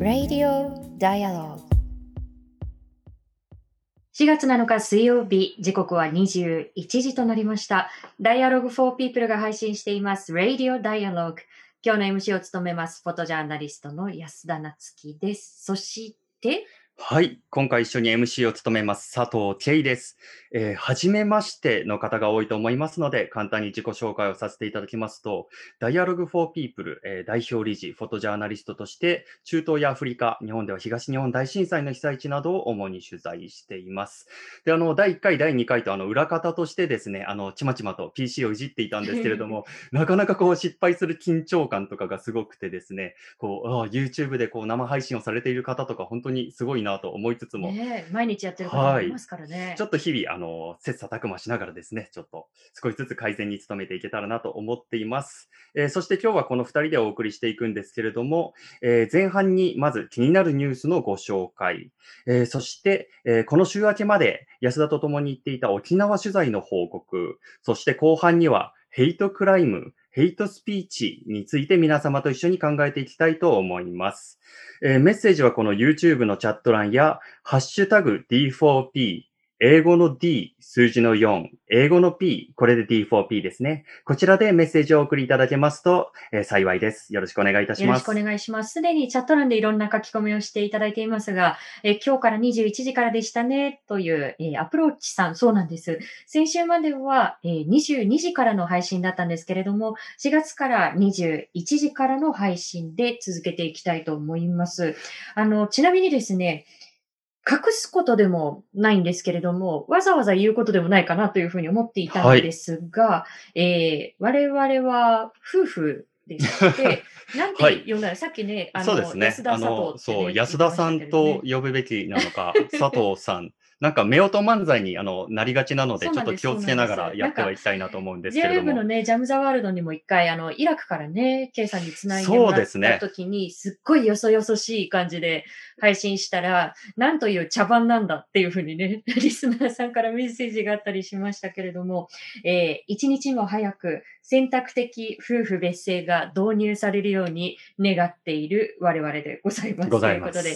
Radio Dialogue 4月7日水曜日、時刻は21時となりました。Dialogue for People が配信しています。Radio Dialogue。今日の MC を務めます、フォトジャーナリストの安田なつきです。そして、はい、今回一緒に MC を務めます佐藤慶です。初めましての方が多いと思いますので、簡単に自己紹介をさせていただきますと、Dialogue for People、代表理事、フォトジャーナリストとして、中東やアフリカ、日本では東日本大震災の被災地などを主に取材しています。で、第1回、第2回と裏方としてですね、ちまちまと PC をいじっていたんですけれども、なかなか失敗する緊張感とかがすごくてですね、YouTube で生配信をされている方とか、本当にすごいなと思いつつも、毎日やってる方もいますからね、はい、ちょっと日々切磋琢磨しながらですね、ちょっと少しずつ改善に努めていけたらなと思っています。そして今日はこの2人でお送りしていくんですけれども、前半にまず気になるニュースのご紹介、そして、この週明けまで安田と共に行っていた沖縄取材の報告、そして後半にはヘイトクライム、ヘイトスピーチについて皆様と一緒に考えていきたいと思います。メッセージはこの YouTube のチャット欄や、ハッシュタグ D4P、英語の D、数字の4、英語の P、これで D4P ですね。こちらでメッセージを送りいただけますと、幸いです。よろしくお願いいたします。よろしくお願いします。すでにチャット欄でいろんな書き込みをしていただいていますが、今日から21時からでしたね、という、アプローチさん、そうなんです。先週までは、22時からの配信だったんですけれども、4月から21時からの配信で続けていきたいと思います。ちなみにですね、隠すことでもないんですけれども、わざわざ言うことでもないかなというふうに思っていたんですが、我々は夫婦でして、なんて呼んだら、さっきね、安田佐藤ってね、安田さんと呼ぶべきなのか、佐藤さん。なんか、夫婦漫才になりがちなので、ちょっと気をつけながらやってはいきたいなと思うんですけれども。J-WAVE のね、ジャム・ザ・ワールドにも一回、イラクからね、K さんにつないでもらった時に、すっごいよそよそしい感じで配信したら、なんという茶番なんだっていうふうにね、リスナーさんからメッセージがあったりしましたけれども、一日も早く選択的夫婦別姓が導入されるように願っている我々でございます。ということで、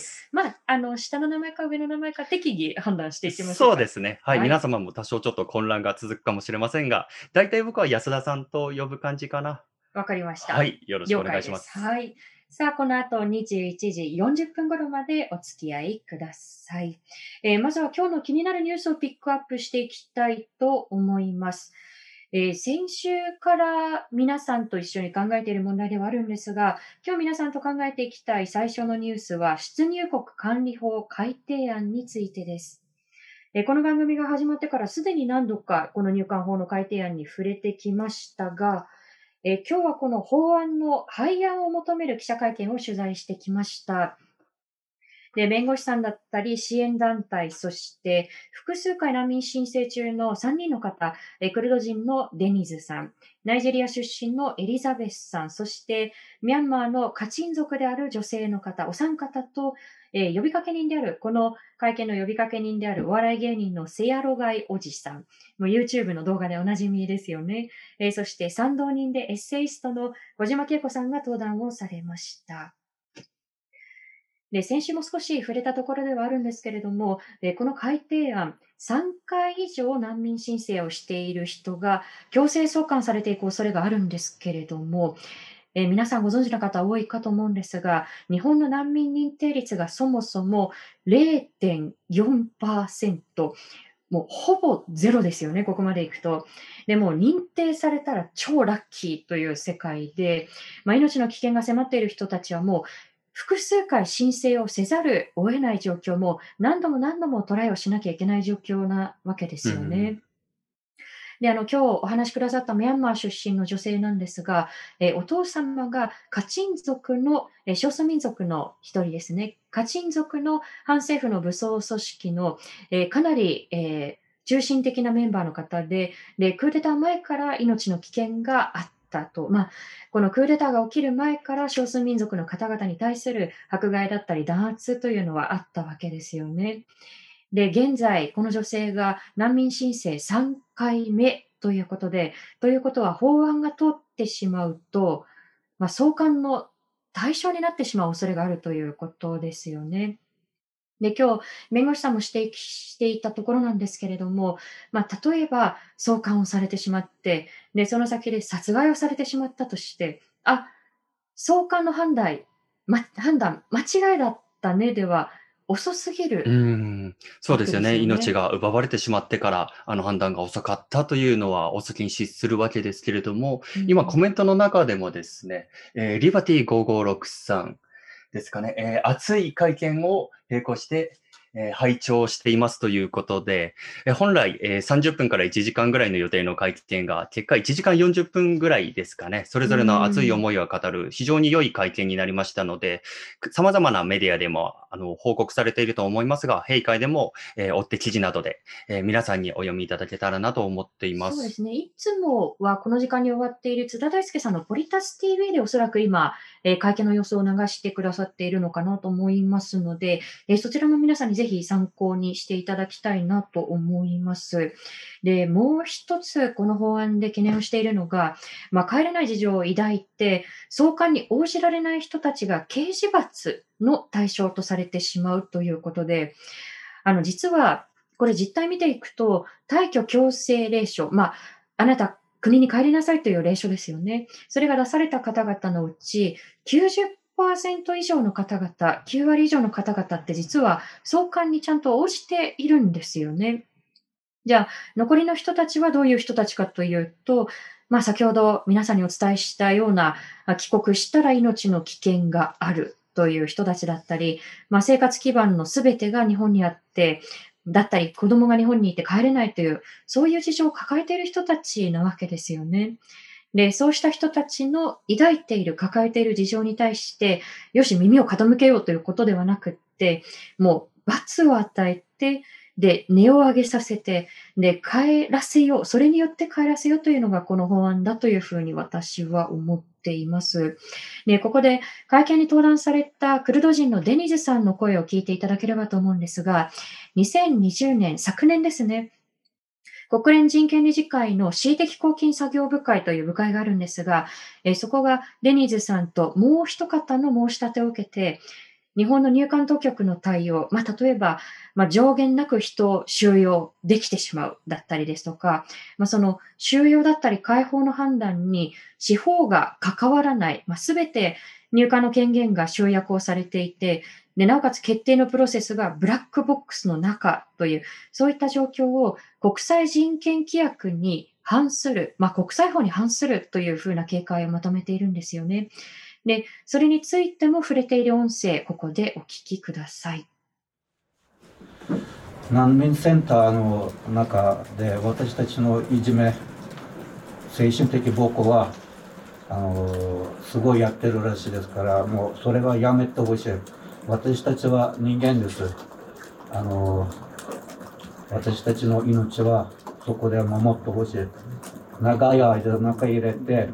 下の名前か上の名前か適宜判断していきましょうか。そうですね。はい。皆様も多少ちょっと混乱が続くかもしれませんが、大体僕は安田さんと呼ぶ感じかな。わかりました。はい。よろしくお願いします。はい。さあ、この後21時40分頃までお付き合いください。まずは今日の気になるニュースをピックアップしていきたいと思います。先週から皆さんと一緒に考えている問題ではあるんですが、今日皆さんと考えていきたい最初のニュースは、出入国管理法改定案についてです。この番組が始まってからすでに何度かこの入管法の改定案に触れてきましたが、今日はこの法案の廃案を求める記者会見を取材してきました。で、弁護士さんだったり支援団体、そして複数回難民申請中の3人の方、クルド人のデニズさん、ナイジェリア出身のエリザベスさん、そしてミャンマーのカチン族である女性の方、お三方と、呼びかけ人である、この会見の呼びかけ人であるお笑い芸人のセアロガイおじさん、もう YouTube の動画でおなじみですよね。そして賛同人でエッセイストの小島恵子さんが登壇をされました。で、先週も少し触れたところではあるんですけれども、この改定案、3回以上難民申請をしている人が強制送還されていく恐れがあるんですけれども、皆さんご存知の方多いかと思うんですが、日本の難民認定率がそもそも 0.4%、もうほぼゼロですよね、ここまでいくと。でも認定されたら超ラッキーという世界で、命の危険が迫っている人たちはもう、複数回申請をせざるを得ない状況も、何度もトライをしなきゃいけない状況なわけですよね。で、今日お話しくださったミャンマー出身の女性なんですが、お父様がカチン族の、少数民族の一人ですね。カチン族の反政府の武装組織の、かなり、中心的なメンバーの方で、クーデター前から命の危険があって、このクーデターが起きる前から少数民族の方々に対する迫害だったり弾圧というのはあったわけですよね。で、現在この女性が難民申請3回目ということで、ということは法案が通ってしまうと、送還の対象になってしまう恐れがあるということですよね。で、今日弁護士さんも指摘していたところなんですけれども、例えば送還をされてしまって、で、その先で殺害をされてしまったとして、送還の判断間違いだったねでは遅すぎる。そうですよね。命が奪われてしまってから、判断が遅かったというのは遅きに失するわけですけれども、今コメントの中でもですね、リバティ5563さんですかね、熱い会見を並行して、拝聴していますということで、本来、30分から1時間ぐらいの予定の会見が、結果1時間40分ぐらいですかね、それぞれの熱い思いを語る非常に良い会見になりましたので、様々なメディアでも報告されていると思いますが、閉会でも、追って記事などで、皆さんにお読みいただけたらなと思っています。そうですね。いつもはこの時間に終わっている津田大介さんのポリタス TV でおそらく今、会見の様子を流してくださっているのかなと思いますので、そちらの皆さんにぜひ参考にしていただきたいなと思います。で、もう一つこの法案で懸念をしているのが、帰れない事情を抱いて送還に応じられない人たちが刑事罰の対象とされてしまうということで、実はこれ実態見ていくと、退去強制令書、あなた国に帰りなさいという令書ですよね。それが出された方々のうち90% 以上の方々、9割以上の方々って実は送還にちゃんと応じているんですよね。じゃあ残りの人たちはどういう人たちかというと、先ほど皆さんにお伝えしたような帰国したら命の危険があるという人たちだったり、生活基盤のすべてが日本にあって、だったり子供が日本にいて帰れないという、そういう事情を抱えている人たちなわけですよね。で、そうした人たちの抱いている、抱えている事情に対して、よし、耳を傾けようということではなくって、もう罰を与えて、で、値を上げさせて、で、帰らせよう、それによって帰らせようというのがこの法案だというふうに私は思っています。で、ここで会見に登壇されたクルド人のデニズさんの声を聞いていただければと思うんですが、2020年、昨年ですね、国連人権理事会の恣意的拘禁作業部会という部会があるんですが、そこがデニーズさんともう一方の申し立てを受けて、日本の入管当局の対応、例えば、上限なく人を収容できてしまうだったりですとか、その収容だったり解放の判断に司法が関わらない、すべて入管の権限が集約をされていて、で、なおかつ決定のプロセスがブラックボックスの中という、そういった状況を国際人権規約に反する、国際法に反するというふうな警戒をまとめているんですよね。で、それについても触れている音声、ここでお聞きください。難民センターの中で私たちのいじめ、精神的暴行は、すごいやってるらしいですから、もうそれはやめてほしい。私たちは人間です。私たちの命はそこで守ってほしい。長い間中入れて、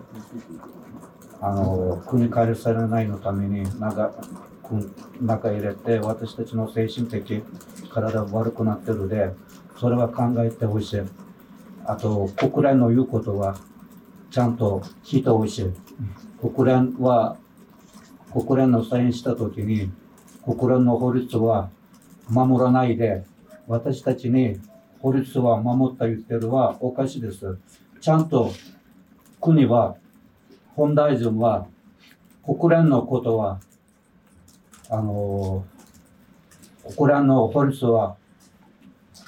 国からされないのために中入れて、私たちの精神的体悪くなってるで、それは考えてほしい。あと、国連の言うことはちゃんと聞いてほしい。国連のサインしたときに、国連の法律は守らないで、私たちに法律は守った言ってるはおかしいです。ちゃんと国は、本大臣は国連のことは、国連の法律は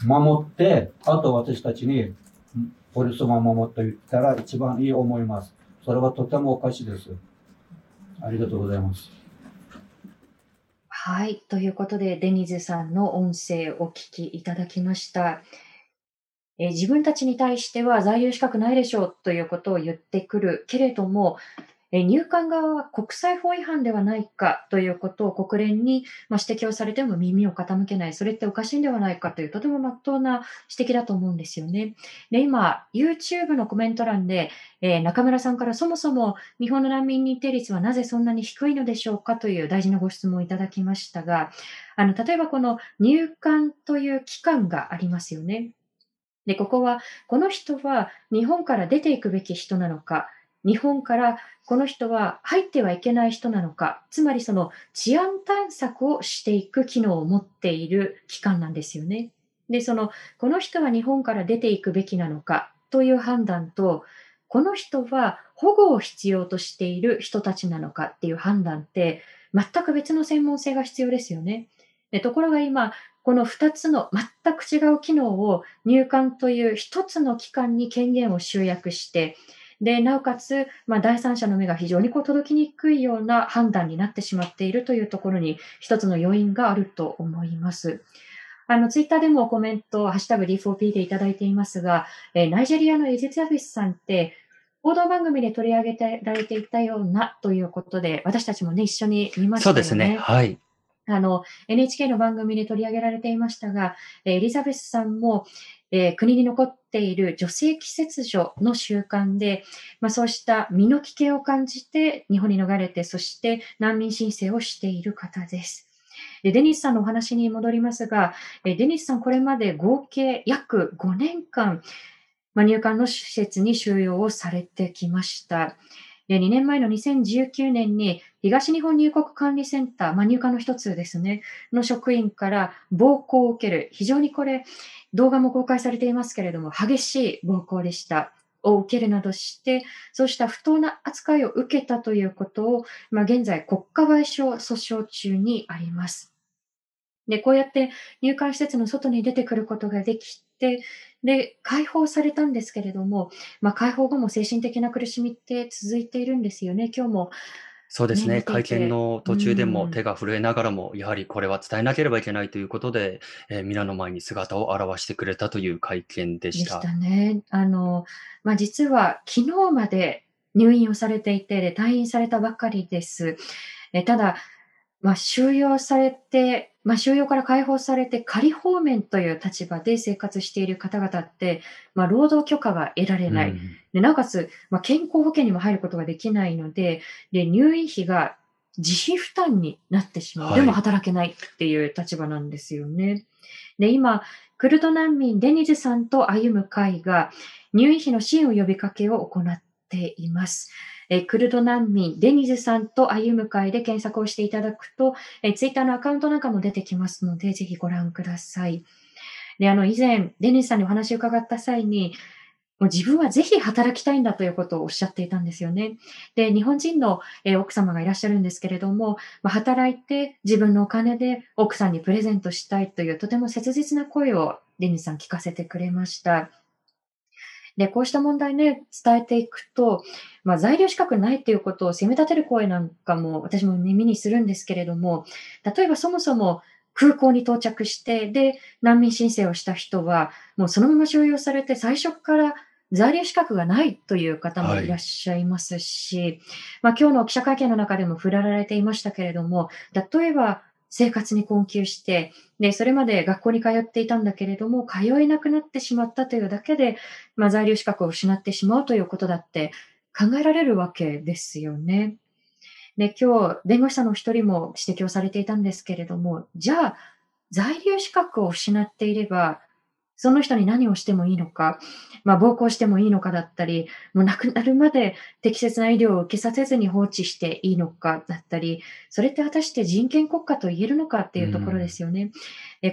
守って、あと私たちに法律は守った言ったら一番いい思います。それはとてもおかしいです。ありがとうございます。はい。ということで、デニズさんの音声をお聞きいただきました。自分たちに対しては在留資格ないでしょうということを言ってくるけれども、入管側は国際法違反ではないかということを国連に指摘をされても耳を傾けない。それっておかしいんではないかという、とても真っ当な指摘だと思うんですよね。で、今、YouTube のコメント欄で、中村さんからそもそも日本の難民認定率はなぜそんなに低いのでしょうかという大事なご質問をいただきましたが、例えばこの入管という機関がありますよね。で、ここはこの人は日本から出ていくべき人なのか、日本からこの人は入ってはいけない人なのか、つまりその治安探索をしていく機能を持っている機関なんですよね。で、そのこの人は日本から出ていくべきなのかという判断と、この人は保護を必要としている人たちなのかっていう判断って全く別の専門性が必要ですよね。で、ところが今この2つの全く違う機能を入管という1つの機関に権限を集約して、でなおかつ、第三者の目が非常に届きにくいような判断になってしまっているというところに一つの要因があると思います。ツイッターでもコメント、ハッシュタグ D4P でいただいていますが、ナイジェリアのエジザフィスさんって、報道番組で取り上げられていたようなということで、私たちもね、一緒に見ましたよね。そうですね。はい。NHK の番組で取り上げられていましたが、エリザベスさんも、国に残っている女性季節所の習慣で、そうした身の危険を感じて日本に逃れて、そして難民申請をしている方です。で、デニスさんのお話に戻りますが、デニスさんこれまで合計約5年間、入管の施設に収容をされてきました。2年前の2019年に東日本入国管理センター、入管の一つですね、の職員から暴行を受ける、非常にこれ、動画も公開されていますけれども、激しい暴行でした、を受けるなどして、そうした不当な扱いを受けたということを、現在、国家賠償訴訟中にあります。で、こうやって入管施設の外に出てくることができて、で、解放されたんですけれども、解放後も精神的な苦しみって続いているんですよね、今日も。そうですね、会見の途中でも手が震えながらも、やはりこれは伝えなければいけないということで、皆の前に姿を現してくれたという会見でした。でしたね。実は昨日まで入院をされていて、で退院されたばかりです。ただ、収容されて、収容から解放されて仮放免という立場で生活している方々って、労働許可が得られない。でなおかつ、健康保険にも入ることができないので、で入院費が自費負担になってしまう。でも働けないっていう立場なんですよね。で今、クルド難民デニズさんと歩む会が入院費の支援を呼びかけを行っています。クルド難民デニズさんと歩む会で検索をしていただくと、ツイッターのアカウントなんかも出てきますので、ぜひご覧ください。で、以前デニズさんにお話を伺った際に、もう自分はぜひ働きたいんだということをおっしゃっていたんですよね。で、日本人の奥様がいらっしゃるんですけれども、働いて自分のお金で奥さんにプレゼントしたいというとても切実な声をデニズさん聞かせてくれました。で、こうした問題ね、伝えていくと、在留資格ないということを責め立てる声なんかも私も耳にするんですけれども、例えばそもそも空港に到着して、で、難民申請をした人は、もうそのまま収容されて最初から在留資格がないという方もいらっしゃいますし、今日の記者会見の中でも触れられていましたけれども、例えば、生活に困窮して、で、それまで学校に通っていたんだけれども、通えなくなってしまったというだけで、在留資格を失ってしまうということだって考えられるわけですよね。で、今日、弁護士さんの一人も指摘をされていたんですけれども、じゃあ、在留資格を失っていれば、その人に何をしてもいいのか、暴行してもいいのかだったり、もう亡くなるまで適切な医療を受けさせずに放置していいのかだったり、それって果たして人権国家と言えるのかっていうところですよね。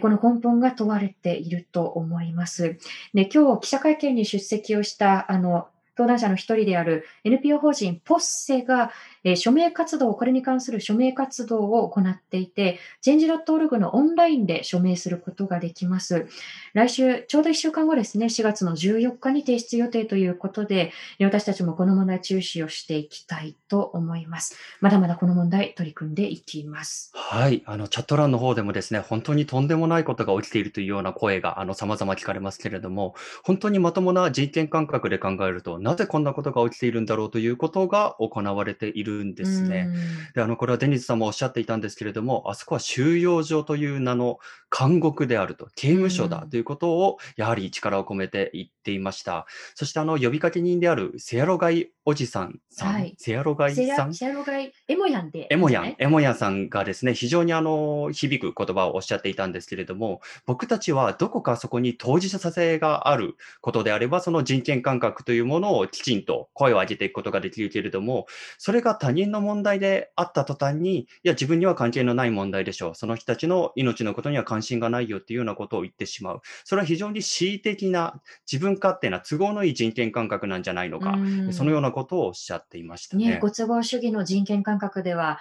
この根本が問われていると思います。で、今日記者会見に出席をした、登壇者の一人である NPO 法人ポッセが、署名活動、これに関する署名活動を行っていて、change.org のオンラインで署名することができます。来週、ちょうど1週間後ですね、4月の14日に提出予定ということで、私たちもこの問題注視をしていきたいと思います。まだまだこの問題取り組んでいきます。はい、チャット欄の方でもですね、本当にとんでもないことが起きているというような声が様々聞かれますけれども、本当にまともな人権感覚で考えると、なぜこんなことが起きているんだろうということが行われているんですね。で、これはデニズさんもおっしゃっていたんですけれども、あそこは収容所という名の監獄であると、刑務所だということをやはり力を込めて言っていました。そして呼びかけ人であるセアロガイおじさんさん、はい、セアロガイさん、セアロガイエモヤンで、エモヤンさんがですね、非常に響く言葉をおっしゃっていたんですけれども、僕たちはどこかそこに当事者性があることであれば、その人権感覚というものをきちんと声を上げていくことができるけれども、それが他人の問題であった途端に、いや自分には関係のない問題でしょう、その人たちの命のことには関心がないよっていうようなことを言ってしまう。それは非常に恣意的な自分勝手な都合のいい人権感覚なんじゃないのか、そのようなことをおっしゃっていましたね。ご都合主義の人権感覚では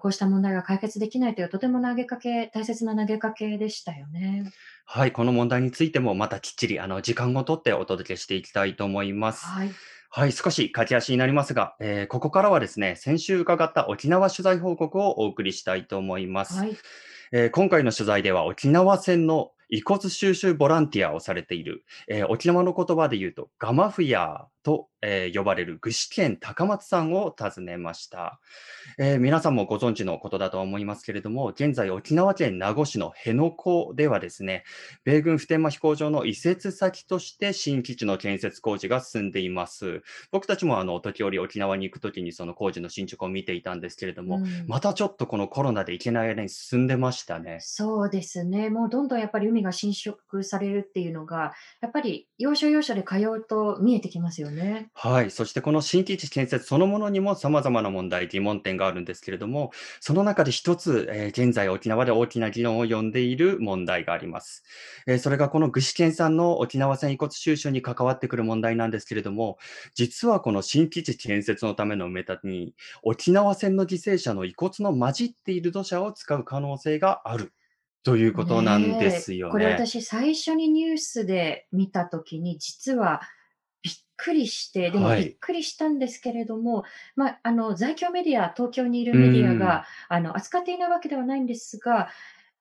こうした問題が解決できないというとても大切な投げかけでしたよね。はい、この問題についてもまたきっちり時間をとってお届けしていきたいと思います。はいはい、少し駆け足になりますが、ここからはですね、先週伺った沖縄取材報告をお送りしたいと思います。はい今回の取材では沖縄戦の遺骨収集ボランティアをされている、沖縄の言葉で言うとガマフヤーと、呼ばれる具志堅高松さんを訪ねました、皆さんもご存知のことだと思いますけれども、現在沖縄県名護市の辺野古ではですね、米軍普天間飛行場の移設先として新基地の建設工事が進んでいます。僕たちも時折沖縄に行くときにその工事の進捗を見ていたんですけれども、またちょっとこのコロナで行けない間に進んでましたね。そうですね、もうどんどんやっぱり海が侵食されるっていうのがやっぱり要所要所で通うと見えてきますよね。はい、そしてこの新基地建設そのものにもさまざまな問題疑問点があるんですけれども、その中で一つ、現在沖縄で大きな議論を呼んでいる問題があります、それがこの具志堅さんの沖縄戦遺骨収集に関わってくる問題なんですけれども、実はこの新基地建設のための埋め立てに沖縄戦の犠牲者の遺骨の混じっている土砂を使う可能性があるということなんですよね。これ私最初にニュースで見たときに実はびっくりして、でもびっくりしたんですけれども、まあ、在京メディア、東京にいるメディアが扱っていないわけではないんですが、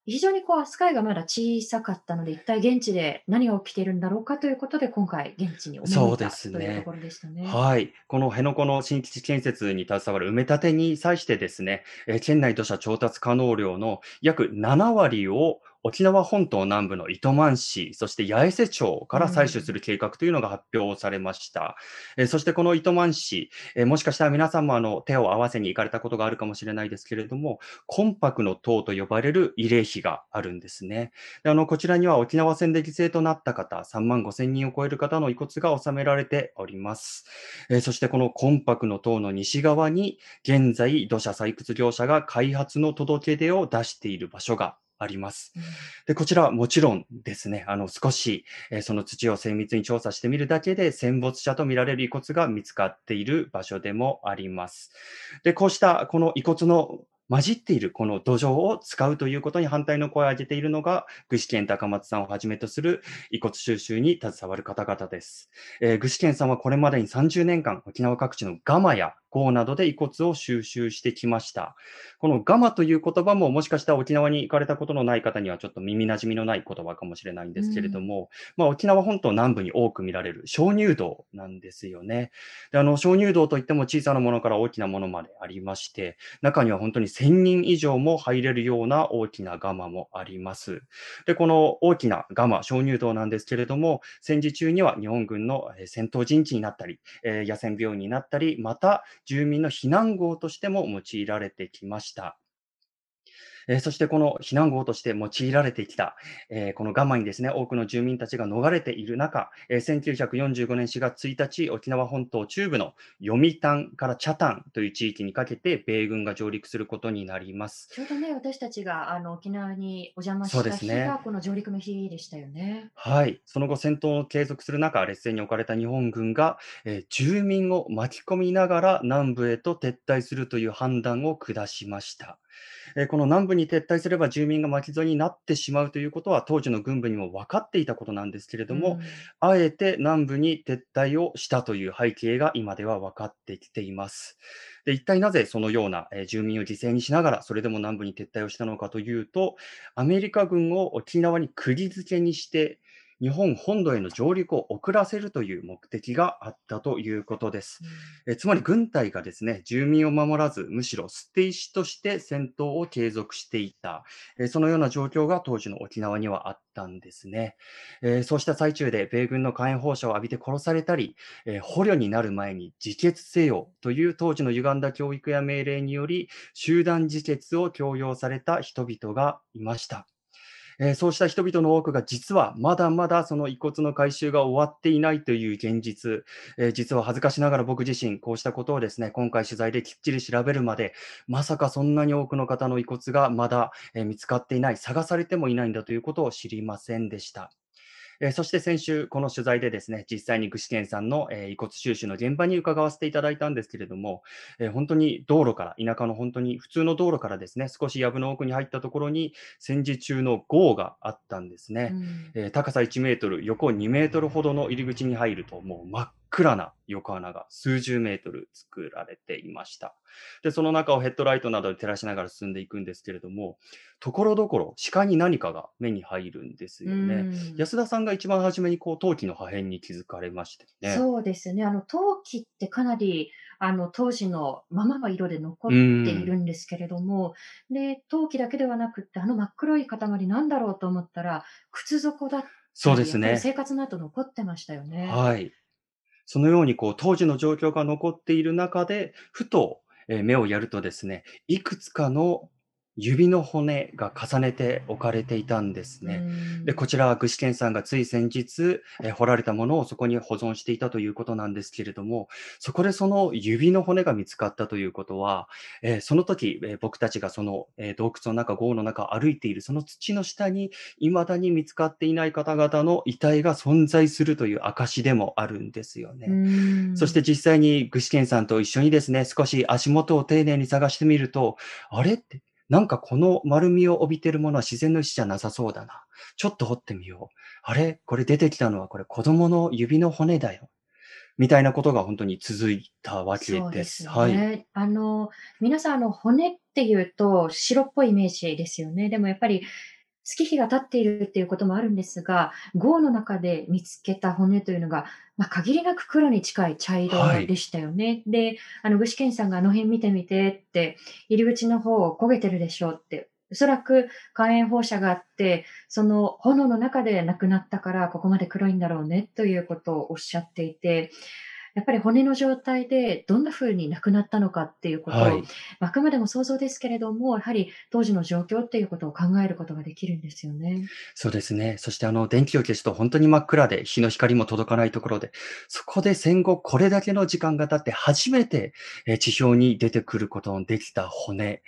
非常に扱いがまだ小さかったので、一体現地で何が起きているんだろうかということで、今回現地に赴いたというところでしたね。はい、この辺野古の新基地建設に携わる埋め立てに際してですね、県内土砂調達可能量の約7割を沖縄本島南部の糸満市、そして八重瀬町から採取する計画というのが発表されました。そしてこの糸満市、もしかしたら皆さんも手を合わせに行かれたことがあるかもしれないですけれども、魂魄の塔と呼ばれる慰霊碑があるんですね。でこちらには沖縄戦で犠牲となった方、35,000人を超える方の遺骨が納められております。そしてこの魂魄の塔の西側に、現在土砂採掘業者が開発の届け出を出している場所があります。で、こちらはもちろんですね、少し、その土を精密に調査してみるだけで、戦没者とみられる遺骨が見つかっている場所でもあります。で、こうした、この遺骨の混じっているこの土壌を使うということに反対の声を上げているのが、具志堅高松さんをはじめとする遺骨収集に携わる方々です。具志堅さんはこれまでに30年間、沖縄各地のガマやゴーなどで遺骨を収集してきました。このガマという言葉ももしかしたら沖縄に行かれたことのない方にはちょっと耳なじみのない言葉かもしれないんですけれども、まあ、沖縄本島南部に多く見られる鍾乳洞なんですよね。で鍾乳洞といっても小さなものから大きなものまでありまして、中には本当に1,000人以上も入れるような大きなガマもあります。で、この大きなガマ、鍾乳洞なんですけれども、戦時中には日本軍の戦闘陣地になったり、野戦病院になったり、また住民の避難壕としても用いられてきました。そしてこの避難壕として用いられてきた、このガマにですね、多くの住民たちが逃れている中、1945年4月1日、沖縄本島中部の読谷から北谷という地域にかけて、米軍が上陸することになります。ちょうどね、私たちが沖縄にお邪魔した日が、この上陸の日でしたよね。はい、その後、戦闘を継続する中、劣勢に置かれた日本軍が、住民を巻き込みながら南部へと撤退するという判断を下しました。この南部に撤退すれば住民が巻き添えになってしまうということは当時の軍部にも分かっていたことなんですけれども、あえて南部に撤退をしたという背景が今では分かってきています。で、一体なぜそのような住民を犠牲にしながらそれでも南部に撤退をしたのかというと、アメリカ軍を沖縄に釘付けにして日本本土への上陸を遅らせるという目的があったということです。つまり軍隊がですね、住民を守らず、むしろ捨て石として戦闘を継続していた、そのような状況が当時の沖縄にはあったんですね。そうした最中で米軍の火炎放射を浴びて殺されたり、捕虜になる前に自決せよという当時の歪んだ教育や命令により、集団自決を強要された人々がいました。そうした人々の多くが実はまだまだその遺骨の回収が終わっていないという現実、実は恥ずかしながら僕自身こうしたことをですね、今回取材できっちり調べるまで、まさかそんなに多くの方の遺骨がまだ見つかっていない、探されてもいないんだということを知りませんでした。そして先週この取材でですね、実際に具志堅さんの遺骨収集の現場に伺わせていただいたんですけれども、本当に道路から、田舎の本当に普通の道路からですね、少し藪の奥に入ったところに戦時中の壕があったんですね。高さ1メートル、横2メートルほどの入り口に入ると、もう真っ暗な横穴が数十メートル作られていました。で、その中をヘッドライトなどで照らしながら進んでいくんですけれども、ところどころ視界に何かが目に入るんですよね。安田さんが一番初めにこう陶器の破片に気づかれましたね。そうですね。陶器ってかなり当時のままの色で残っているんですけれども、で、陶器だけではなくって真っ黒い塊なんだろうと思ったら靴底だったり、そうですね、生活の後残ってましたよね。はい。そのようにこう当時の状況が残っている中で、ふと目をやるとですね、いくつかの指の骨が重ねて置かれていたんですね。で、こちらは具志堅さんがつい先日掘られたものをそこに保存していたということなんですけれども、そこでその指の骨が見つかったということは、その時僕たちがその洞窟の中、壕の中を歩いているその土の下に未だに見つかっていない方々の遺体が存在するという証でもあるんですよね。そして実際に具志堅さんと一緒にですね、少し足元を丁寧に探してみると、あれってなんかこの丸みを帯びているものは自然の石じゃなさそうだな。ちょっと掘ってみよう。あれ？これ出てきたのはこれ子供の指の骨だよ。みたいなことが本当に続いたわけです。そうですね。はい。皆さん骨っていうと白っぽいイメージですよね。でもやっぱり月日が経っているっていうこともあるんですが、壕の中で見つけた骨というのが、限りなく黒に近い茶色でしたよね。はい、で、具志堅さんがあの辺見てみてって、入り口の方焦げてるでしょうって。おそらく火炎放射があって、その炎の中で亡くなったからここまで黒いんだろうねということをおっしゃっていて、やっぱり骨の状態でどんな風に亡くなったのかっていうことを、はい、あくまでも想像ですけれども、やはり当時の状況っていうことを考えることができるんですよね。そうですね。そして電気を消すと本当に真っ暗で、日の光も届かないところで、そこで戦後これだけの時間が経って初めて地表に出てくることのできた骨、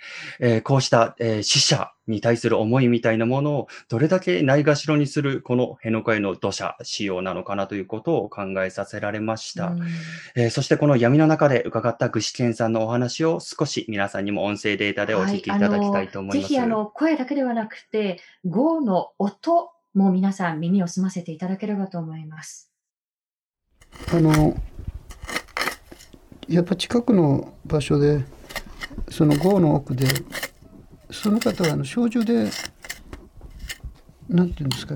こうした死者に対する思いみたいなものをどれだけないがしろにするこの辺野古への土砂使用なのかなということを考えさせられました。そしてこの闇の中で伺った具志堅さんのお話を少し皆さんにも音声データでお聞きいただきたいと思います。ぜひ声だけではなくてゴーの音も皆さん耳を澄ませていただければと思います。やっぱ近くの場所でそのゴーの奥でその方は小銃でなんていうんですか、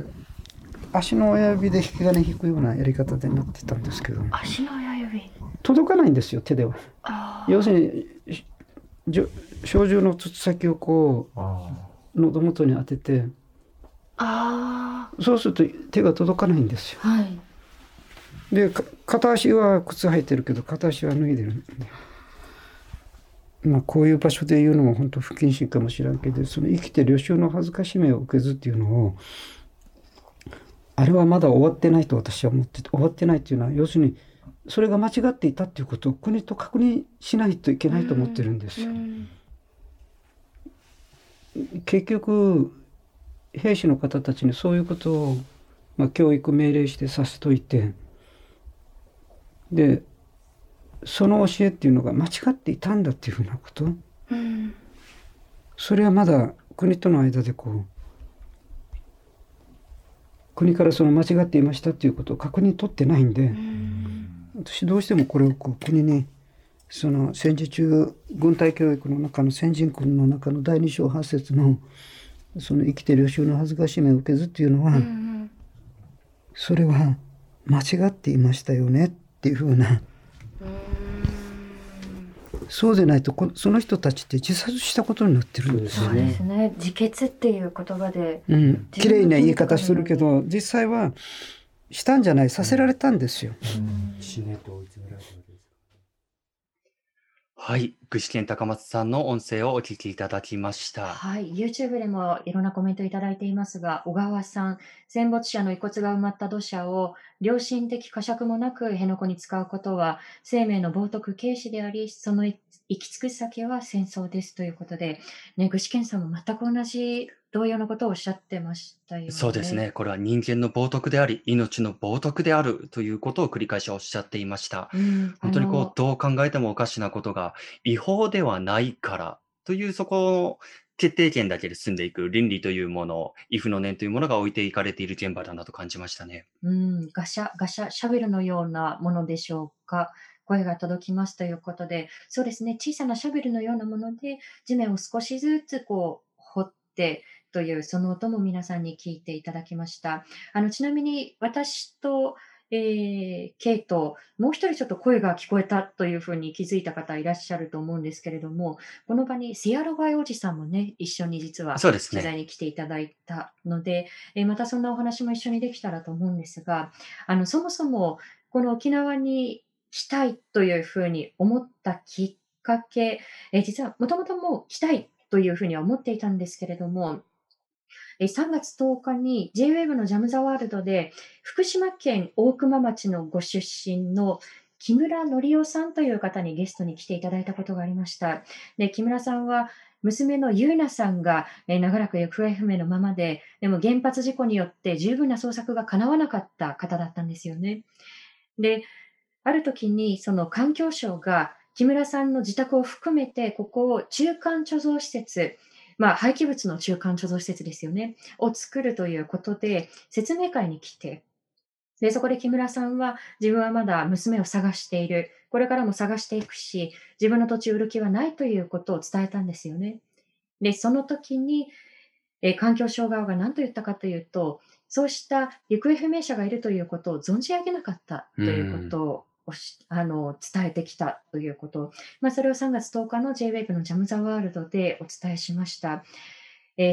足の親指で引き金引くようなやり方でなってたんですけど、足の親指届かないんですよ、手では。要するに小銃の筒先をこう喉元に当てて、そうすると手が届かないんですよ。はい、で片足は靴履いてるけど片足は脱いでるんで、こういう場所で言うのも本当不謹慎かもしれんけど、その生きて領収の恥ずかしめを受けずっていうのを、あれはまだ終わってないと私は思ってて、終わってないというのは要するにそれが間違っていたということを国と確認しないといけないと思ってるんですよ。結局兵士の方たちにそういうことを、教育命令してさせといて、でその教えっていうのが間違っていたんだっていうふうなこと、それはまだ国との間でこう国からその間違っていましたということを確認取ってないんで、私どうしてもこれをこう国にその戦時中軍隊教育の中の先人訓の中の第2章8節のその生きて領収の恥ずかしめを受けずっていうのは、それは間違っていましたよねっていうふうな、そうでないとその人たちって自殺したことになってるんですよね。そうですね、自決っていう言葉で、うん、綺麗な言い方するけど実際はしたんじゃない、させられたんですよ。死ねと追い詰められたわけです。はい、具志堅高松さんの音声をお聞きいただきました。はい、YouTube でもいろんなコメントいただいていますが、小川さん、戦没者の遺骨が埋まった土砂を良心的呵責もなく辺野古に使うことは生命の冒涜軽視であり、その行き着く先は戦争ですということで、ね、具志堅さんも全く同じ同様のことをおっしゃってましたよね。そうですね、これは人間の冒涜であり命の冒涜であるということを繰り返しおっしゃっていました、本当にどう考えてもおかしなことが違法ではないからという、そこの決定権だけで進んでいく倫理というもの、畏怖の念というものが置いていかれている現場だなと感じましたね。ガシャガシャ、シャベルのようなものでしょうか。声が届きますということで、そうですね、小さなシャベルのようなもので地面を少しずつ掘ってという、その音も皆さんに聞いていただきました。ちなみに私と、ケイともう一人ちょっと声が聞こえたというふうに気づいた方いらっしゃると思うんですけれども、この場にセアロガイおじさんもね、一緒に実は取材に来ていただいたの で、またそんなお話も一緒にできたらと思うんですが、そもそもこの沖縄に来たいというふうに思ったきっかけ、実はもともともう来たいというふうには思っていたんですけれども、3月10日に J-WAVE のジャム・ザ・ワールドで福島県大熊町のご出身の木村則夫さんという方にゲストに来ていただいたことがありました。で、木村さんは娘の優奈さんが長らく行方不明のままで、でも原発事故によって十分な捜索が叶わなかった方だったんですよね。で、ある時にその環境省が木村さんの自宅を含めて、ここを中間貯蔵施設、廃棄物の中間貯蔵施設ですよね、を作るということで説明会に来て、でそこで木村さんは、自分はまだ娘を探している、これからも探していくし、自分の土地を売る気はないということを伝えたんですよね。でその時に環境省側が何と言ったかというと、そうした行方不明者がいるということを存じ上げなかったということを伝えてきたということ、それを3月10日の J-WAVE のジャム・ザ・ワールドでお伝えしました、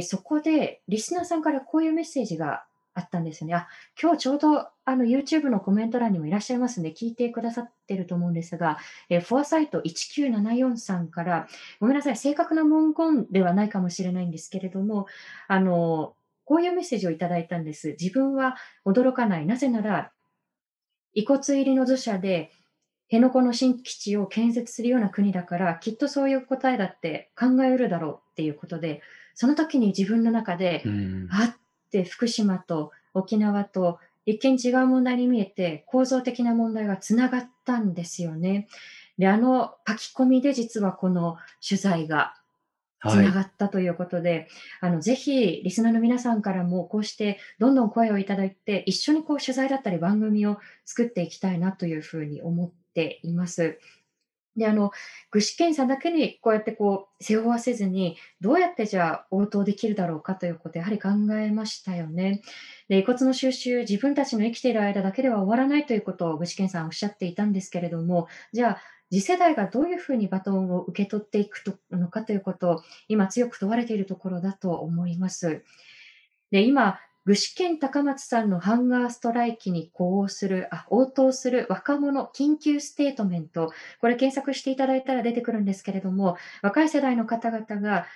そこでリスナーさんからこういうメッセージがあったんですよね。今日ちょうどYouTube のコメント欄にもいらっしゃいますので聞いてくださってると思うんですが、フォアサイト1974さんから、ごめんなさい、正確な文言ではないかもしれないんですけれども、こういうメッセージをいただいたんです。自分は驚かない、なぜなら遺骨入りの土砂で辺野古の新基地を建設するような国だから、きっとそういう答えだって考えうるだろうっていうことで、その時に自分の中で、あって福島と沖縄と一見違う問題に見えて、構造的な問題がつながったんですよね。で書き込みで実はこの取材がつながったということで、ぜひリスナーの皆さんからもこうしてどんどん声をいただいて、一緒に取材だったり番組を作っていきたいなというふうに思っています。で具志堅さんだけにこうやって背負わせずに、どうやってじゃあ応答できるだろうかということをやはり考えましたよね。で遺骨の収集、自分たちの生きている間だけでは終わらないということを具志堅さんおっしゃっていたんですけれども、じゃあ次世代がどういうふうにバトンを受け取っていくのかということを今強く問われているところだと思います。で今具志堅高松さんのハンガーストライキに応答する若者緊急ステートメント、これ検索していただいたら出てくるんですけれども、若い世代の方々が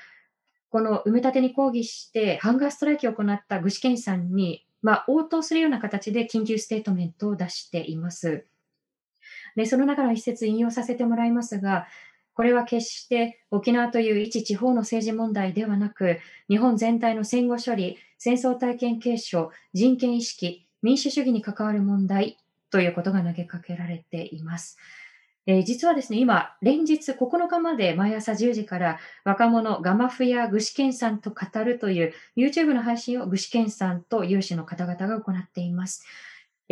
この埋め立てに抗議してハンガーストライキを行った具志堅さんに、応答するような形で緊急ステートメントを出しています。でその中の一節引用させてもらいますが、これは決して沖縄という一地方の政治問題ではなく、日本全体の戦後処理、戦争体験継承、人権意識、民主主義に関わる問題ということが投げかけられています。実はですね、今、連日9日まで毎朝10時から若者ガマフや具志堅さんと語るという YouTube の配信を具志堅さんと有志の方々が行っています。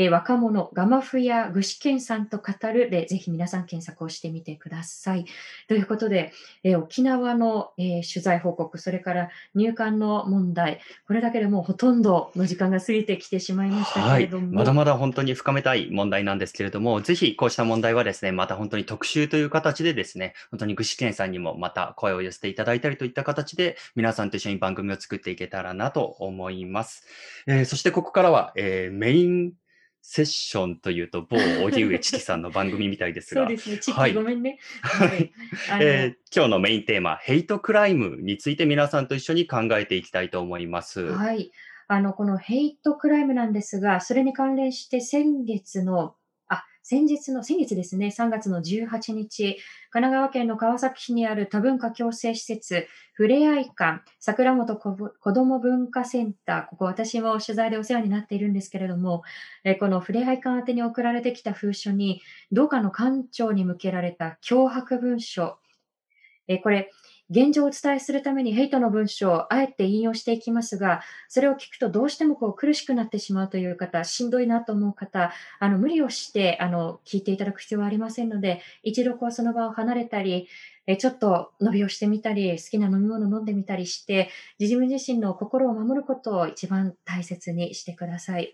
若者ガマフや具志堅さんと語るで、ぜひ皆さん検索をしてみてください。ということで、沖縄の、取材報告、それから入管の問題、これだけでもうほとんどの時間が過ぎてきてしまいましたけれども、はい、まだまだ本当に深めたい問題なんですけれども、ぜひこうした問題はですね、また本当に特集という形でですね、本当に具志堅さんにもまた声を寄せていただいたりといった形で、皆さんと一緒に番組を作っていけたらなと思います。そしてここからは、メインセッションというと某荻上チキさんの番組みたいですがそうですね、チキ、はい、ごめんね、はい今日のメインテーマ、ヘイトクライムについて皆さんと一緒に考えていきたいと思います。はい、このヘイトクライムなんですが、それに関連して先月ですね、3月の18日、神奈川県の川崎市にある多文化共生施設、ふれあい館、桜本子ども文化センター、ここ私も取材でお世話になっているんですけれども、このふれあい館宛てに送られてきた封書に、同館の館長に向けられた脅迫文書、これ、現状をお伝えするためにヘイトの文章をあえて引用していきますが、それを聞くとどうしてもこう苦しくなってしまうという方、しんどいなと思う方、無理をして聞いていただく必要はありませんので、一度こうその場を離れたり、ちょっと伸びをしてみたり、好きな飲み物を飲んでみたりして、自分自身の心を守ることを一番大切にしてください。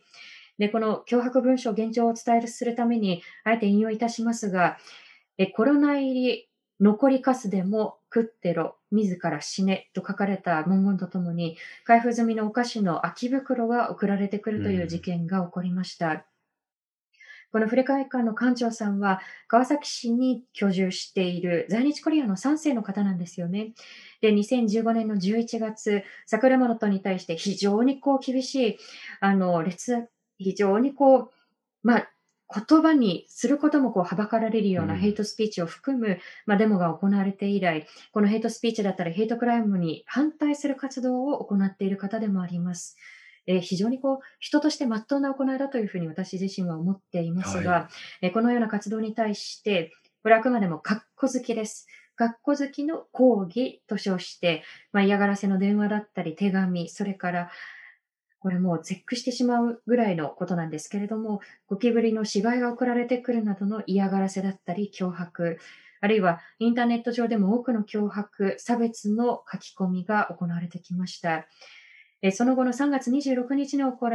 で、この脅迫文書、現状をお伝えするためにあえて引用いたしますが、コロナ入り、残りカスでも食ってろ、自ら死ねと書かれた文言とともに、開封済みのお菓子の空き袋が送られてくるという事件が起こりました。このふれあい館の館長さんは、川崎市に居住している在日コリアンの3世の方なんですよね。で、2015年の11月、桜本に対して非常にこう厳しい、非常にこう、言葉にすることもこうはばかられるようなヘイトスピーチを含む、デモが行われて以来、このヘイトスピーチだったりヘイトクライムに反対する活動を行っている方でもあります。非常にこう人として真っ当な行いだというふうに私自身は思っていますが、はい、このような活動に対して、これはあくまでも格好好きです。学校好きの抗議と称して、嫌がらせの電話だったり手紙、それからこれもう絶句してしまうぐらいのことなんですけれども、ゴキブリの死骸が送られてくるなどの嫌がらせだったり脅迫、あるいはインターネット上でも多くの脅迫、差別の書き込みが行われてきました。その後の3月26日に行わ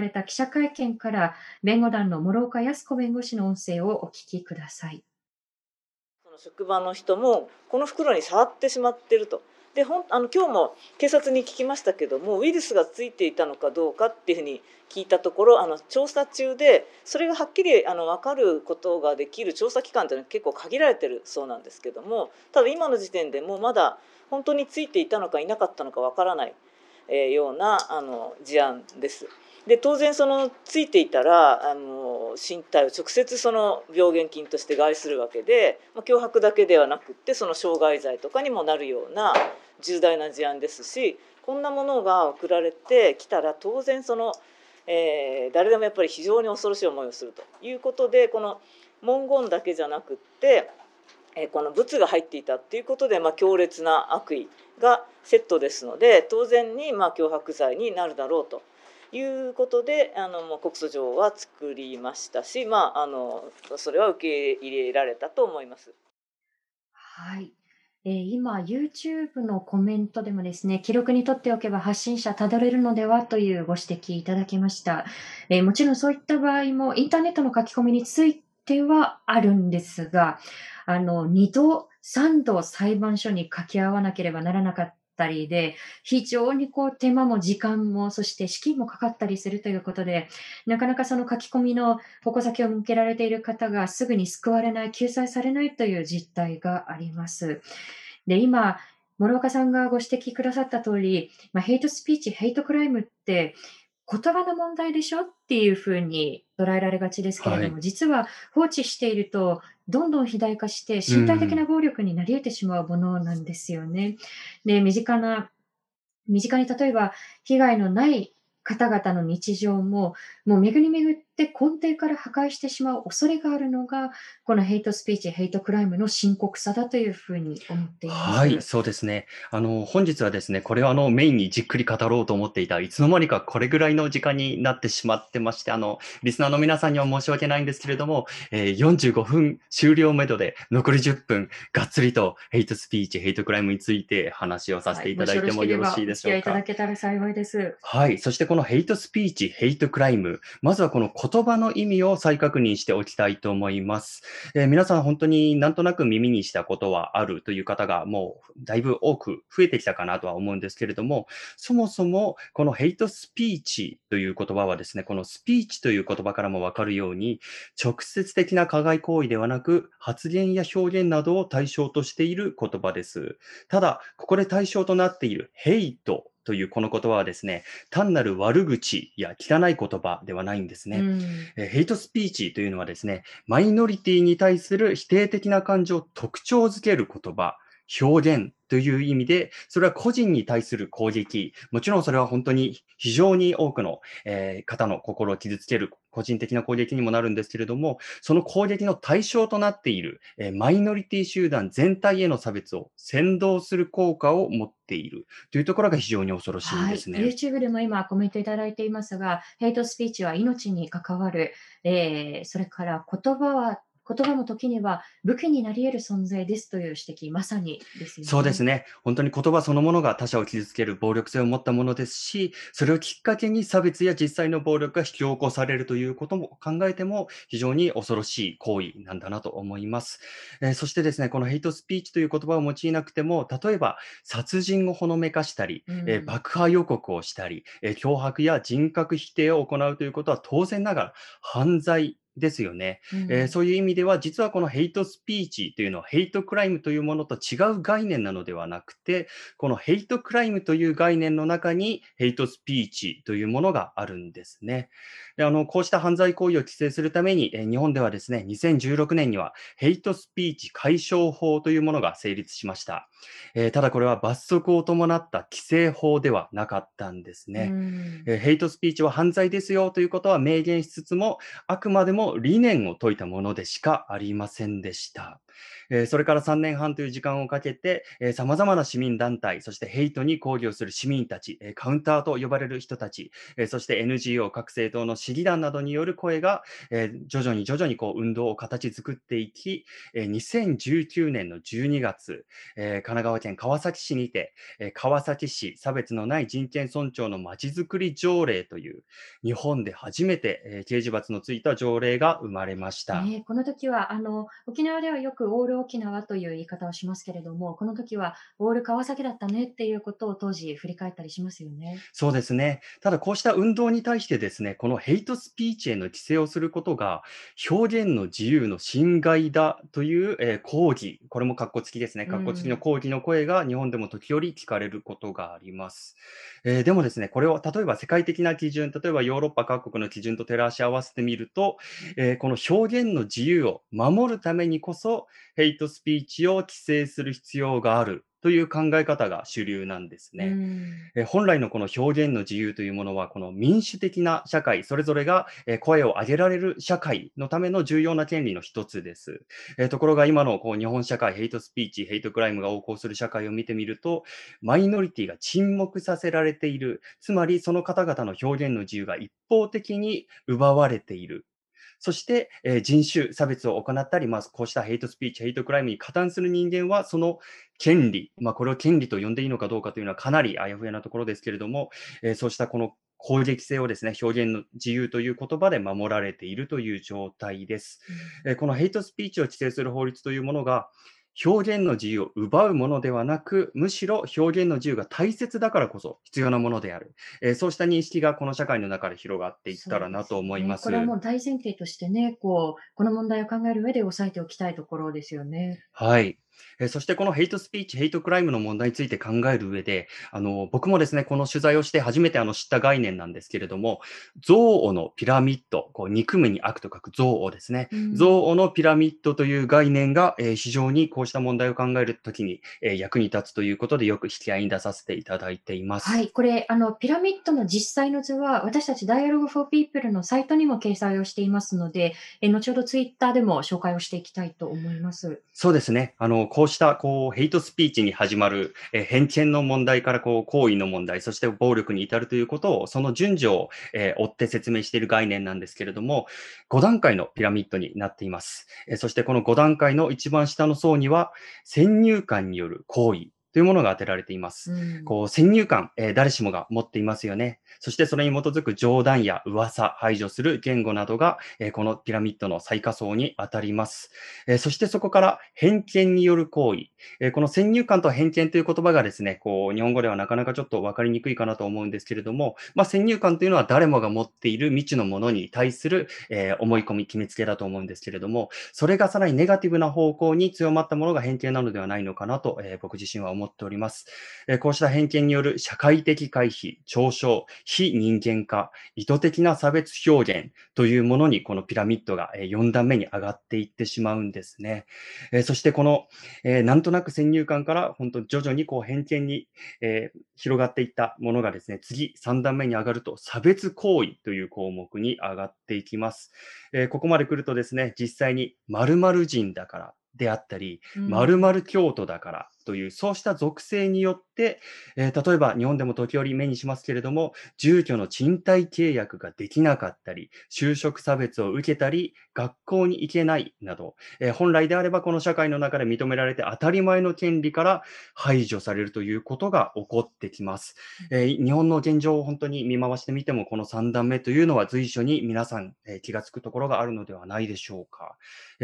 れた記者会見から、弁護団の諸岡靖子弁護士の音声をお聞きください。職場の人もこの袋に触ってしまっていると。で今日も警察に聞きましたけども、ウイルスがついていたのかどうかっていうふうに聞いたところ、調査中で、それがはっきり分かることができる調査機関というのは結構限られてるそうなんですけども、ただ今の時点でもうまだ本当についていたのかいなかったのか分からない、ような事案です。で当然そのついていたら身体を直接その病原菌として害するわけで、脅迫だけではなくってその傷害罪とかにもなるような重大な事案ですし、こんなものが送られてきたら当然その、誰でもやっぱり非常に恐ろしい思いをするということで、この文言だけじゃなくってこの物が入っていたっていうことで、強烈な悪意がセットですので、当然に脅迫罪になるだろうということで告訴状は作りましたし、それは受け入れられたと思います。はい。今 YouTube のコメントでもですね、記録に取っておけば発信者たどれるのではというご指摘いただきました。もちろんそういった場合もインターネットの書き込みについてはあるんですが、2度、3度裁判所に掛け合わなければならなかったで非常にこう手間も時間もそして資金もかかったりするということで、なかなかその書き込みの矛先を向けられている方がすぐに救われない、救済されないという実態があります。で今諸岡さんがご指摘くださった通り、ヘイトスピーチ、ヘイトクライムって言葉の問題でしょっていうふうに捉えられがちですけれども、はい、実は放置しているとどんどん肥大化して身体的な暴力になり得てしまうものなんですよね。で、身近に例えば被害のない方々の日常も、もう巡り巡っで根底から破壊してしまう恐れがあるのが、このヘイトスピーチ、ヘイトクライムの深刻さだというふうに思っています。はい、そうですね。本日はですね、これはメインにじっくり語ろうと思っていた、いつの間にかこれぐらいの時間になってしまってまして、リスナーの皆さんには申し訳ないんですけれども、45分終了めどで残り10分、がっつりとヘイトスピーチ、ヘイトクライムについて話をさせていただいてもよろしいでしょうか。はい、お付き合いいただけたら幸いです。はい、そしてこのヘイトスピーチ、ヘイトクライム、まずはこの言葉の意味を再確認しておきたいと思います。皆さん本当になんとなく耳にしたことはあるという方がもうだいぶ多く増えてきたかなとは思うんですけれども、そもそもこのヘイトスピーチという言葉はですね、このスピーチという言葉からもわかるように、直接的な加害行為ではなく、発言や表現などを対象としている言葉です。ただ、ここで対象となっているヘイトというこの言葉はですね、単なる悪口や汚い言葉ではないんですね。ヘイトスピーチというのはですね、マイノリティに対する否定的な感情を特徴づける言葉、表現という意味で、それは個人に対する攻撃、もちろんそれは本当に非常に多くの、方の心を傷つける個人的な攻撃にもなるんですけれども、その攻撃の対象となっている、マイノリティ集団全体への差別を扇動する効果を持っているというところが非常に恐ろしいですね。はい、YouTube でも今コメントいただいていますが、ヘイトスピーチは命に関わる、それから言葉も時には武器になり得る存在ですという指摘、まさにですね。そうですね。本当に言葉そのものが他者を傷つける暴力性を持ったものですし、それをきっかけに差別や実際の暴力が引き起こされるということも考えても非常に恐ろしい行為なんだなと思います。そしてですね、このヘイトスピーチという言葉を用いなくても、例えば殺人をほのめかしたり、爆破予告をしたり、脅迫や人格否定を行うということは当然ながら犯罪ですよね。そういう意味では、実はこのヘイトスピーチというのはヘイトクライムというものと違う概念なのではなくて、このヘイトクライムという概念の中にヘイトスピーチというものがあるんですね。で、こうした犯罪行為を規制するために、日本ではですね、2016年にはヘイトスピーチ解消法というものが成立しました。ただこれは罰則を伴った規制法ではなかったんですね。ヘイトスピーチは犯罪ですよということは明言しつつも、あくまでも理念を説いたものでしかありませんでした。それから3年半という時間をかけて、さまざまな市民団体、そしてヘイトに抗議をする市民たち、カウンターと呼ばれる人たち、そして NGO 各政党の市議団などによる声が、徐々にこう運動を形作っていき、2019年の12月、神奈川県川崎市にて、川崎市差別のない人権尊重のまちづくり条例という、日本で初めて、刑事罰のついた条例が生まれました。この時は沖縄ではよくオール沖縄という言い方をしますけれども、この時はオール川崎だったねっていうことを当時振り返ったりしますよね。そうですね。ただこうした運動に対してですね、このヘイトスピーチへの規制をすることが表現の自由の侵害だという、抗議、これもカッコつきですね。カッコつきの抗議の声が日本でも時折聞かれることがあります。でもですね、これを例えば世界的な基準、例えばヨーロッパ各国の基準と照らし合わせてみると、この表現の自由を守るためにこそヘイトスピーチを規制する必要があるという考え方が主流なんですね。本来のこの表現の自由というものは、この民主的な社会、それぞれが声を上げられる社会のための重要な権利の一つです。ところが今のこう日本社会、ヘイトスピーチ、ヘイトクライムが横行する社会を見てみると、マイノリティが沈黙させられている。つまりその方々の表現の自由が一方的に奪われている。そして、人種差別を行ったり、こうしたヘイトスピーチ、ヘイトクライムに加担する人間は、その権利、これを権利と呼んでいいのかどうかというのはかなりあやふやなところですけれども、そうしたこの攻撃性をですね、表現の自由という言葉で守られているという状態です。このヘイトスピーチを規制する法律というものが、表現の自由を奪うものではなく、むしろ表現の自由が大切だからこそ必要なものである。そうした認識がこの社会の中で広がっていったらなと思います。そうですね。これはもう大前提としてね、この問題を考える上で押さえておきたいところですよね。はい。そしてこのヘイトスピーチ、ヘイトクライムの問題について考える上で、僕もですね、この取材をして初めて知った概念なんですけれども、憎悪のピラミッド、こう憎むに悪と書く憎悪ですね、憎悪のピラミッドという概念が、非常にこうした問題を考えるときに、役に立つということでよく引き合いに出させていただいています。はい、これピラミッドの実際の図は私たち Dialogue for People のサイトにも掲載をしていますので、後ほどツイッターでも紹介をしていきたいと思います。そうですね。こうしたヘイトスピーチに始まる、偏見の問題から行為の問題、そして暴力に至るということをその順序を、追って説明している概念なんですけれども、5段階のピラミッドになっています。そしてこの5段階の一番下の層には先入観による行為というものが当てられています。先入観、誰しもが持っていますよね。そしてそれに基づく冗談や噂、排除する言語などが、このピラミッドの最下層に当たります。そしてそこから偏見による行為。この先入観と偏見という言葉がですね、日本語ではなかなかちょっと分かりにくいかなと思うんですけれども、先入観というのは誰もが持っている未知のものに対する、思い込み、決めつけだと思うんですけれども、それがさらにネガティブな方向に強まったものが偏見なのではないのかなと、僕自身は思っております。こうした偏見による社会的回避、嘲笑、非人間化、意図的な差別表現というものにこのピラミッドが4段目に上がっていってしまうんですね。そしてこのなんとなく先入観から本当に徐々に偏見に広がっていったものがですね、次3段目に上がると差別行為という項目に上がっていきます。ここまで来るとですね、実際に〇〇人だからであったり、〇〇京都だからという、そうした属性によって、例えば日本でも時折目にしますけれども、住居の賃貸契約ができなかったり、就職差別を受けたり、学校に行けないなど、本来であればこの社会の中で認められて当たり前の権利から排除されるということが起こってきます。日本の現状を本当に見回してみても、この3段目というのは随所に皆さん、気がつくところがあるのではないでしょうか。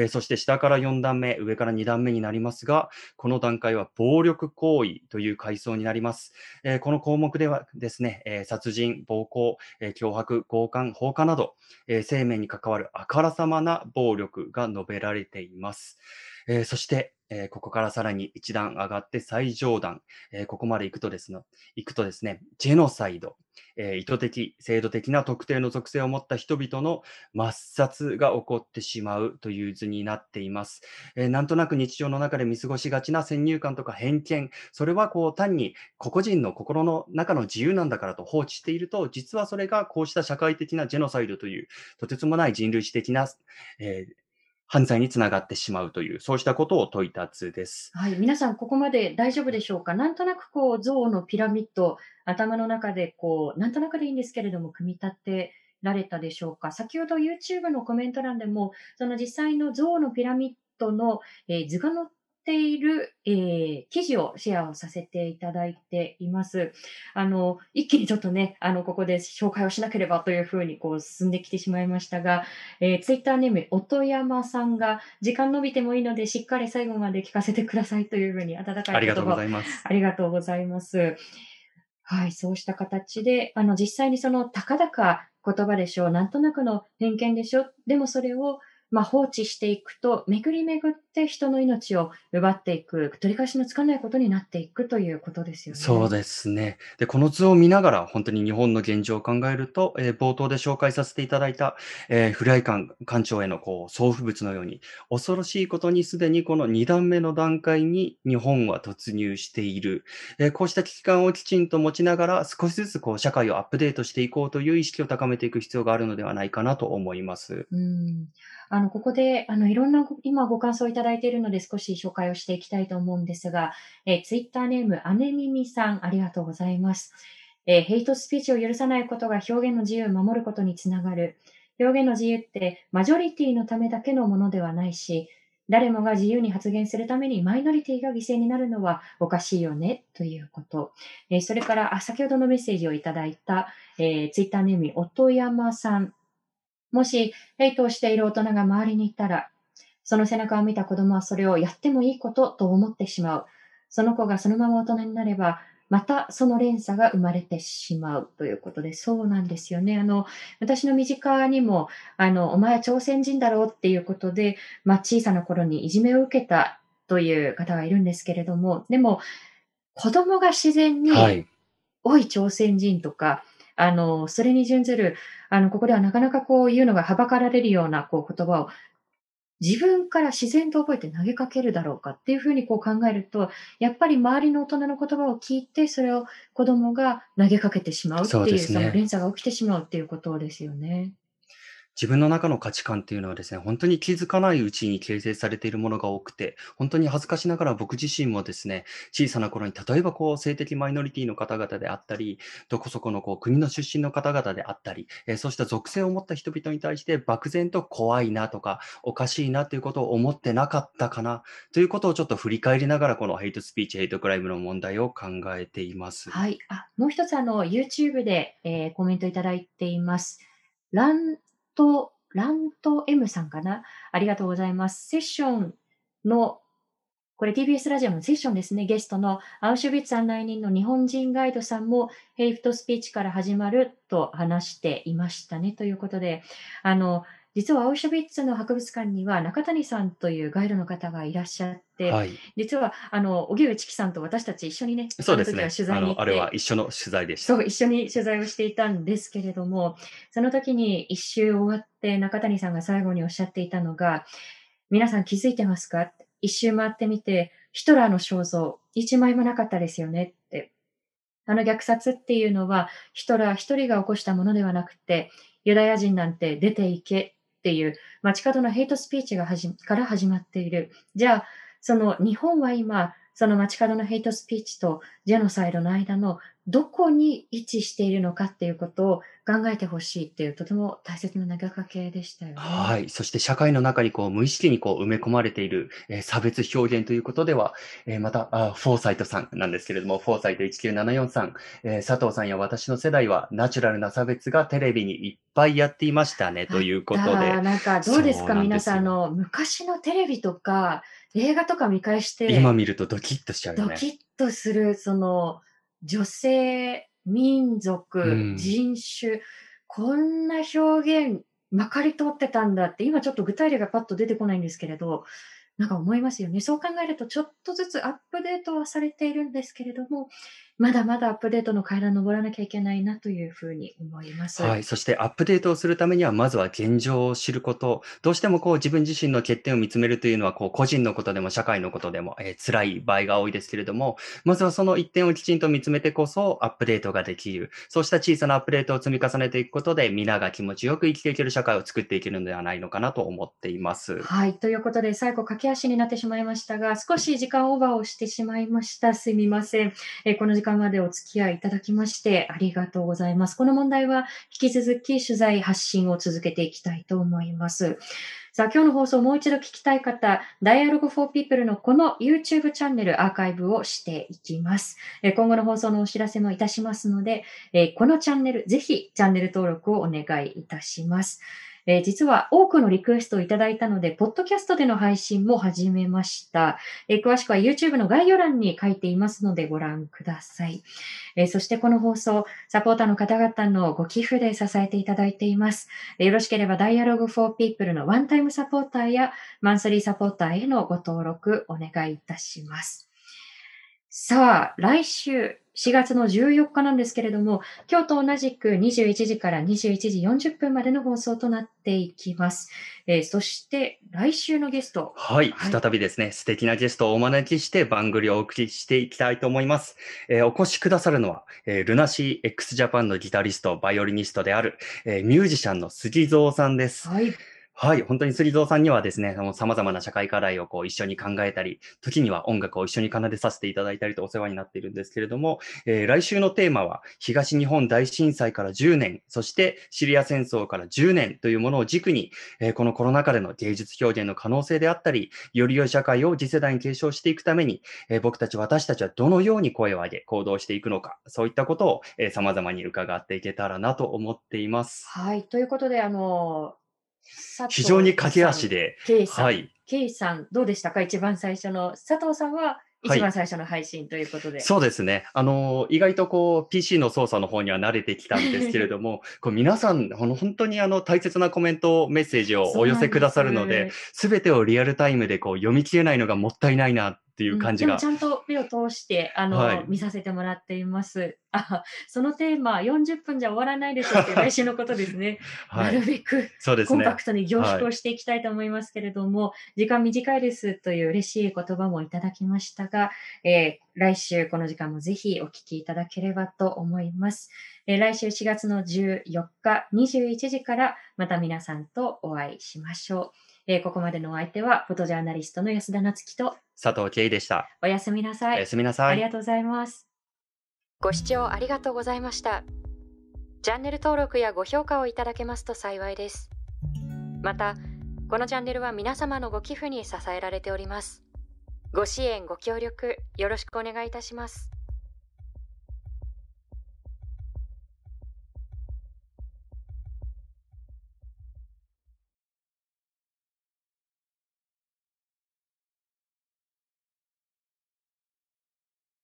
そして下から4段目、上から2段目になりますが、この段階は暴力行為という階層になります。この項目ではですね、殺人、暴行、脅迫、強姦、放火など、生命に関わるあからさまな暴力が述べられています。そして、ここからさらに一段上がって最上段、ここまで行くとですね、ジェノサイド、意図的、制度的な特定の属性を持った人々の抹殺が起こってしまうという図になっています。なんとなく日常の中で見過ごしがちな先入観とか偏見、それは単に個々人の心の中の自由なんだからと放置していると、実はそれがこうした社会的なジェノサイドという、とてつもない人類史的な、犯罪につながってしまうという、そうしたことを説いた図です。はい、皆さんここまで大丈夫でしょうか。なんとなく憎悪のピラミッド、頭の中でなんとなくでいいんですけれども組み立てられたでしょうか。先ほど YouTube のコメント欄でもその実際の憎悪のピラミッドの、図が載っている、記事をシェアをさせていただいています。一気にちょっとね、ここで紹介をしなければというふうに進んできてしまいましたが、ツイッターネーム、音山さんが、時間伸びてもいいので、しっかり最後まで聞かせてくださいというふうに、温かい言葉をありがとうございます。ありがとうございます。はい、そうした形で、実際にその、たかだか言葉でしょう、なんとなくの偏見でしょう、でもそれを、放置していくと、巡り巡って人の命を奪っていく、取り返しのつかないことになっていくということですよね。そうですね。で、この図を見ながら、本当に日本の現状を考えると、冒頭で紹介させていただいた、フライ館長への送付物のように、恐ろしいことにすでにこの2段目の段階に日本は突入している。こうした危機感をきちんと持ちながら、少しずつ社会をアップデートしていこうという意識を高めていく必要があるのではないかなと思います。ここでいろんな今ご感想いただいているので少し紹介をしていきたいと思うんですが、ツイッターネーム、姉耳さん、ありがとうございます。ヘイトスピーチを許さないことが表現の自由を守ることにつながる。表現の自由ってマジョリティのためだけのものではないし、誰もが自由に発言するためにマイノリティが犠牲になるのはおかしいよねということ。それから先ほどのメッセージをいただいた、ツイッターネーム、音山さん。もしヘイトをしている大人が周りにいたら、その背中を見た子供はそれをやってもいいことと思ってしまう。その子がそのまま大人になれば、またその連鎖が生まれてしまうということで、そうなんですよね。私の身近にも、お前は朝鮮人だろうっていうことで、小さな頃にいじめを受けたという方がいるんですけれども、でも子供が自然に、はい、おい朝鮮人とか、それに準ずる、ここではなかなかこういうのがはばかられるようなこう言葉を自分から自然と覚えて投げかけるだろうかっていうふうにこう考えると、やっぱり周りの大人の言葉を聞いて、それを子供が投げかけてしまうっていう、その連鎖が起きてしまうっていうことですよね。自分の中の価値観っていうのはですね、本当に気づかないうちに形成されているものが多くて、本当に恥ずかしながら僕自身もですね、小さな頃に例えばこう性的マイノリティの方々であったり、どこそこのこう国の出身の方々であったり、そうした属性を持った人々に対して漠然と怖いなとかおかしいなということを思ってなかったかなということをちょっと振り返りながら、このヘイトスピーチ、ヘイトクライムの問題を考えています。はい。もう一つYouTube で、コメントいただいています。ラント M さんかな、ありがとうございます。セッションのこれ TBS ラジオのセッションですね。ゲストのアウシュビッツ案内人の日本人ガイドさんもヘイトスピーチから始まると話していましたね、ということで、実はアウシュビッツの博物館には中谷さんというガイドの方がいらっしゃって、はい、実は荻上チキさんと私たち一緒にね、そうですね、取材に行って、あれは一緒の取材でした。そう、一緒に取材をしていたんですけれども、その時に一周終わって中谷さんが最後におっしゃっていたのが、皆さん気づいてますか、一周回ってみてヒトラーの肖像一枚もなかったですよねって。虐殺っていうのはヒトラー一人が起こしたものではなくて、ユダヤ人なんて出ていけっていう街角のヘイトスピーチがから始まっている。じゃあその日本は今その街角のヘイトスピーチとジェノサイドの間のどこに位置しているのかっていうことを考えてほしいっていう、とても大切な投げかけでしたよね。はい。そして社会の中にこう無意識にこう埋め込まれている、差別表現ということでは、またフォーサイトさんなんですけれども、フォーサイト1974さん、佐藤さんや私の世代はナチュラルな差別がテレビにいっぱいやっていましたね、ということで。なんかどうですか、皆さん昔のテレビとか映画とか見返して今見るとドキッとしちゃうよね。ドキッとする、その女性、民族、人種、こんな表現まかり通ってたんだって、今ちょっと具体例がパッと出てこないんですけれど、なんか思いますよね。そう考えるとちょっとずつアップデートはされているんですけれども、まだまだアップデートの階段登らなきゃいけないなというふうに思います。はい。そしてアップデートをするためには、まずは現状を知ること。どうしてもこう自分自身の欠点を見つめるというのは、こう個人のことでも社会のことでも、辛い場合が多いですけれども、まずはその一点をきちんと見つめてこそアップデートができる。そうした小さなアップデートを積み重ねていくことで、皆が気持ちよく生きていける社会を作っていけるのではないのかなと思っています。はい。ということで、最後駆け足になってしまいましたが、少し時間オーバーをしてしまいました。すみません。この時間までお付き合いいただきましてありがとうございます。この問題は引き続き取材発信を続けていきたいと思います。さあ、今日の放送をもう一度聞きたい方、Dialogue for People のこの YouTube チャンネルアーカイブをしていきます。今後の放送のお知らせもいたしますので、このチャンネルぜひチャンネル登録をお願いいたします。実は多くのリクエストをいただいたので、ポッドキャストでの配信も始めました。詳しくは YouTube の概要欄に書いていますのでご覧ください。そしてこの放送、サポーターの方々のご寄付で支えていただいています。よろしければ Dialogue for People のワンタイムサポーターやマンスリーサポーターへのご登録お願いいたします。さあ、来週4月の14日なんですけれども、今日と同じく21時から21時40分までの放送となっていきます。そして来週のゲスト。はい、はい、再びですね、素敵なゲストをお招きして番組をお送りしていきたいと思います。お越しくださるのは、ルナシー X ジャパンのギタリスト、バイオリニストである、ミュージシャンの杉蔵さんです。はい。はい。本当に杉蔵さんにはですね、様々な社会課題をこう一緒に考えたり、時には音楽を一緒に奏でさせていただいたりとお世話になっているんですけれども、来週のテーマは、東日本大震災から10年、そしてシリア戦争から10年というものを軸に、このコロナ禍での芸術表現の可能性であったり、より良い社会を次世代に継承していくために、私たちはどのように声を上げ、行動していくのか、そういったことを、様々に伺っていけたらなと思っています。はい。ということで、非常に駆け足で。K さん、どうでしたか？一番最初の佐藤さんは一番最初の配信ということで、はい、そうですね。意外とこう PC の操作の方には慣れてきたんですけれどもこう皆さん本当に大切なコメントメッセージをお寄せくださるので、全てをリアルタイムでこう読み切れないのがもったいないなっていう感じが、うん、でもちゃんと目を通してはい、見させてもらっています。そのテーマ40分じゃ終わらないでしょって来週のことですね、はい、なるべくコンパクトに凝縮をしていきたいと思いますけれども、はい、時間短いですという嬉しい言葉もいただきましたが、来週この時間もぜひお聞きいただければと思います、来週4月の14日21時からまた皆さんとお会いしましょう、ここまでのお相手はフォトジャーナリストの安田夏樹と佐藤圭でした。おやすみなさい。おやすみなさい。ありがとうございます。ご視聴ありがとうございました。チャンネル登録やご評価をいただけますと幸いです。また、このチャンネルは皆様のご寄付に支えられております。ご支援、ご協力、よろしくお願いいたします。